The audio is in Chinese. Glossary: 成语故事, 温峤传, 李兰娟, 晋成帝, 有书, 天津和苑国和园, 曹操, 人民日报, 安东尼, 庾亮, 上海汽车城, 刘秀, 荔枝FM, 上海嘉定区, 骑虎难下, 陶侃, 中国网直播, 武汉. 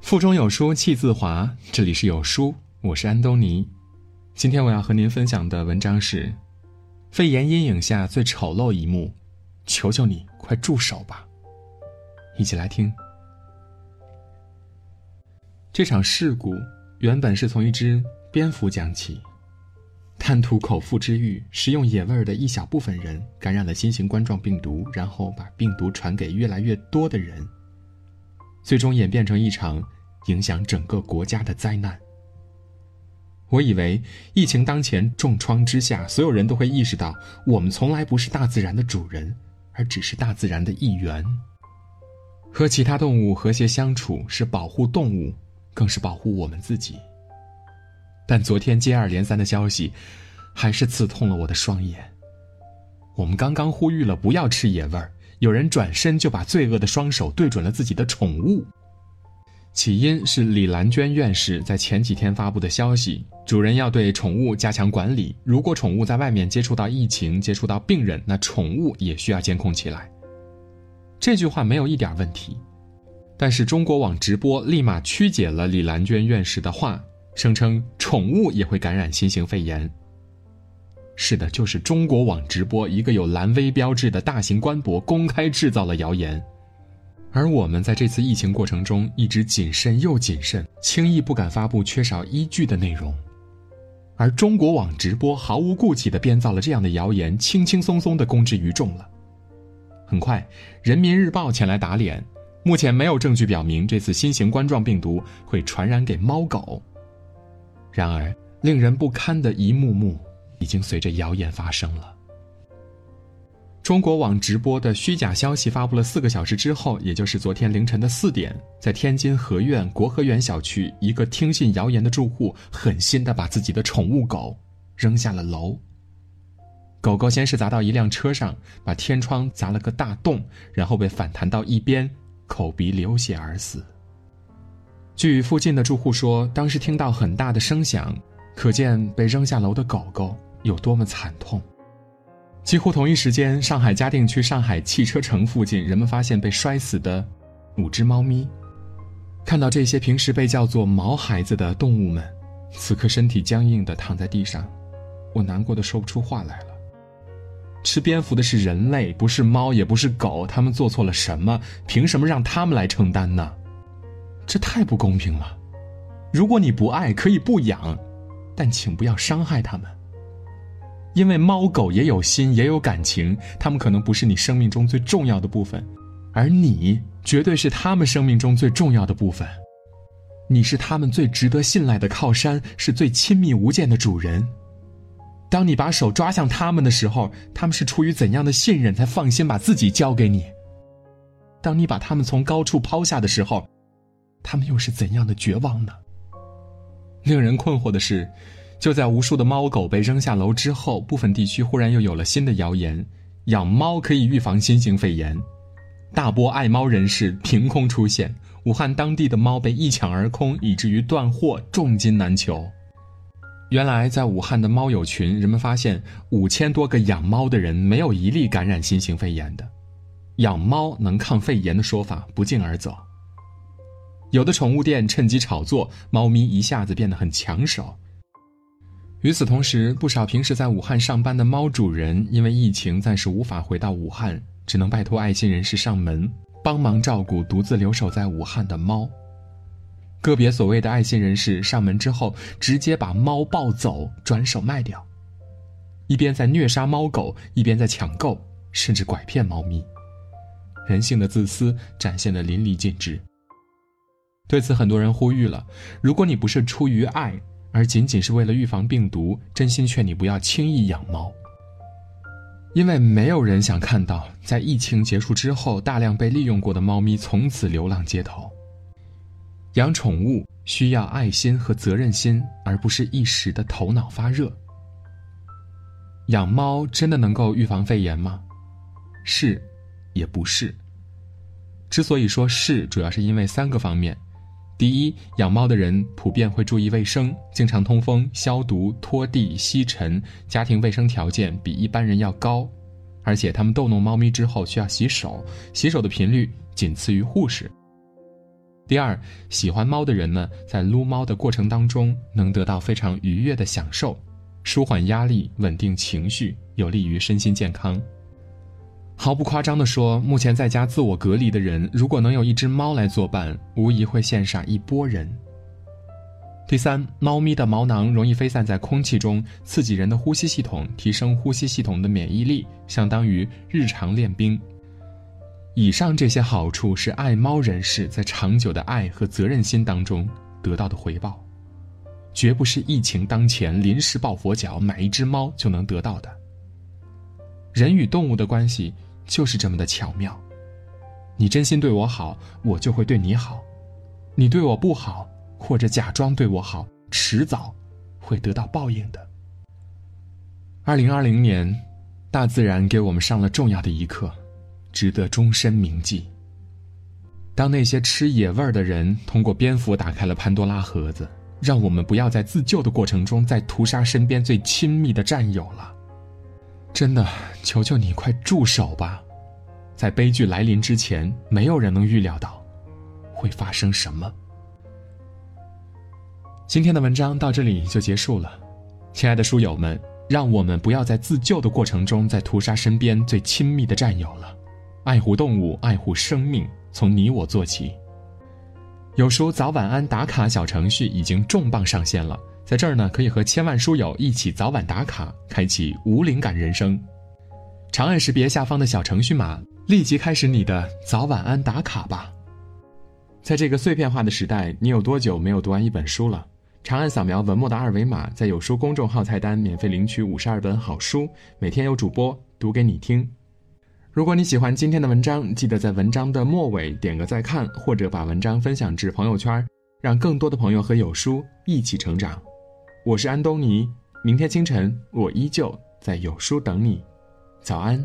腹中有书气自华，这里是有书，我是安东尼。今天我要和您分享的文章是肺炎阴影下最丑陋一幕，求求你快住手吧。一起来听。这场事故原本是从一只蝙蝠讲起，贪图口腹之欲，食用野味的一小部分人感染了新型冠状病毒，然后把病毒传给越来越多的人，最终演变成一场影响整个国家的灾难。我以为疫情当前重创之下，所有人都会意识到我们从来不是大自然的主人，而只是大自然的一员。和其他动物和谐相处是保护动物，更是保护我们自己。但昨天接二连三的消息还是刺痛了我的双眼。我们刚刚呼吁了不要吃野味儿，有人转身就把罪恶的双手对准了自己的宠物。起因是李兰娟院士在前几天发布的消息，主人要对宠物加强管理，如果宠物在外面接触到疫情，接触到病人，那宠物也需要监控起来。这句话没有一点问题，但是中国网直播立马曲解了李兰娟院士的话，声称宠物也会感染新型肺炎。是的，就是中国网直播，一个有蓝 V 标志的大型官博公开制造了谣言。而我们在这次疫情过程中一直谨慎又谨慎，轻易不敢发布缺少依据的内容。而中国网直播毫无顾忌地编造了这样的谣言，轻轻松松地公之于众了。很快，人民日报前来打脸，目前没有证据表明这次新型冠状病毒会传染给猫狗。然而，令人不堪的一幕幕已经随着谣言发生了。中国网直播的虚假消息发布了4个小时之后，也就是昨天凌晨的4点，在天津和苑国和园小区，一个听信谣言的住户狠心地把自己的宠物狗扔下了楼。狗狗先是砸到一辆车上，把天窗砸了个大洞，然后被反弹到一边，口鼻流血而死。据附近的住户说，当时听到很大的声响，可见被扔下楼的狗狗有多么惨痛。几乎同一时间，上海嘉定区上海汽车城附近，人们发现被摔死的5只猫咪。看到这些平时被叫做毛孩子的动物们，此刻身体僵硬地躺在地上，我难过得说不出话来了。吃蝙蝠的是人类，不是猫，也不是狗，他们做错了什么？凭什么让他们来承担呢？这太不公平了。如果你不爱，可以不养，但请不要伤害他们。因为猫狗也有心，也有感情，它们可能不是你生命中最重要的部分，而你绝对是它们生命中最重要的部分。你是它们最值得信赖的靠山，是最亲密无间的主人。当你把手抓向它们的时候，它们是出于怎样的信任才放心把自己交给你？当你把它们从高处抛下的时候，它们又是怎样的绝望呢？令人困惑的是，就在无数的猫狗被扔下楼之后，部分地区忽然又有了新的谣言，养猫可以预防新型肺炎。大波爱猫人士凭空出现，武汉当地的猫被一抢而空，以至于断货，重金难求。原来在武汉的猫友群，人们发现5000多个养猫的人没有一例感染新型肺炎的。养猫能抗肺炎的说法不胫而走。有的宠物店趁机炒作，猫咪一下子变得很抢手。与此同时，不少平时在武汉上班的猫主人因为疫情暂时无法回到武汉，只能拜托爱心人士上门帮忙照顾独自留守在武汉的猫。个别所谓的爱心人士上门之后，直接把猫抱走，转手卖掉，一边在虐杀猫狗，一边在抢购，甚至拐骗猫咪。人性的自私展现得淋漓尽致。对此，很多人呼吁了，如果你不是出于爱，而仅仅是为了预防病毒，真心劝你不要轻易养猫。因为没有人想看到在疫情结束之后，大量被利用过的猫咪从此流浪街头。养宠物需要爱心和责任心，而不是一时的头脑发热。养猫真的能够预防肺炎吗？是也不是。之所以说是，主要是因为3个方面。第一，养猫的人普遍会注意卫生，经常通风、消毒、拖地、吸尘，家庭卫生条件比一般人要高，而且他们逗弄猫咪之后需要洗手，洗手的频率仅次于护士。第二，喜欢猫的人呢，在撸猫的过程当中能得到非常愉悦的享受，舒缓压力，稳定情绪，有利于身心健康。毫不夸张地说，目前在家自我隔离的人，如果能有一只猫来作伴，无疑会羡煞一波人。第三，猫咪的毛囊容易飞散在空气中，刺激人的呼吸系统，提升呼吸系统的免疫力，相当于日常练兵。以上这些好处是爱猫人士在长久的爱和责任心当中得到的回报，绝不是疫情当前临时抱佛脚买一只猫就能得到的。人与动物的关系就是这么的巧妙，你真心对我好，我就会对你好；你对我不好，或者假装对我好，迟早会得到报应的。2020年，大自然给我们上了重要的一课，值得终身铭记。当那些吃野味儿的人通过蝙蝠打开了潘多拉盒子，让我们不要在自救的过程中再屠杀身边最亲密的战友了。真的，求求你快住手吧！在悲剧来临之前，没有人能预料到会发生什么。今天的文章到这里就结束了，亲爱的书友们，让我们不要在自救的过程中再屠杀身边最亲密的战友了。爱护动物，爱护生命，从你我做起。有书早晚安打卡小程序已经重磅上线了，在这儿呢，可以和千万书友一起早晚打卡，开启无灵感人生。长按识别下方的小程序码，立即开始你的早晚安打卡吧。在这个碎片化的时代，你有多久没有读完一本书了？长按扫描文末的二维码，在有书公众号菜单免费领取52本好书，每天有主播读给你听。如果你喜欢今天的文章，记得在文章的末尾点个再看，或者把文章分享至朋友圈，让更多的朋友和有书一起成长。我是安东尼，明天清晨我依旧在有书等你，早安。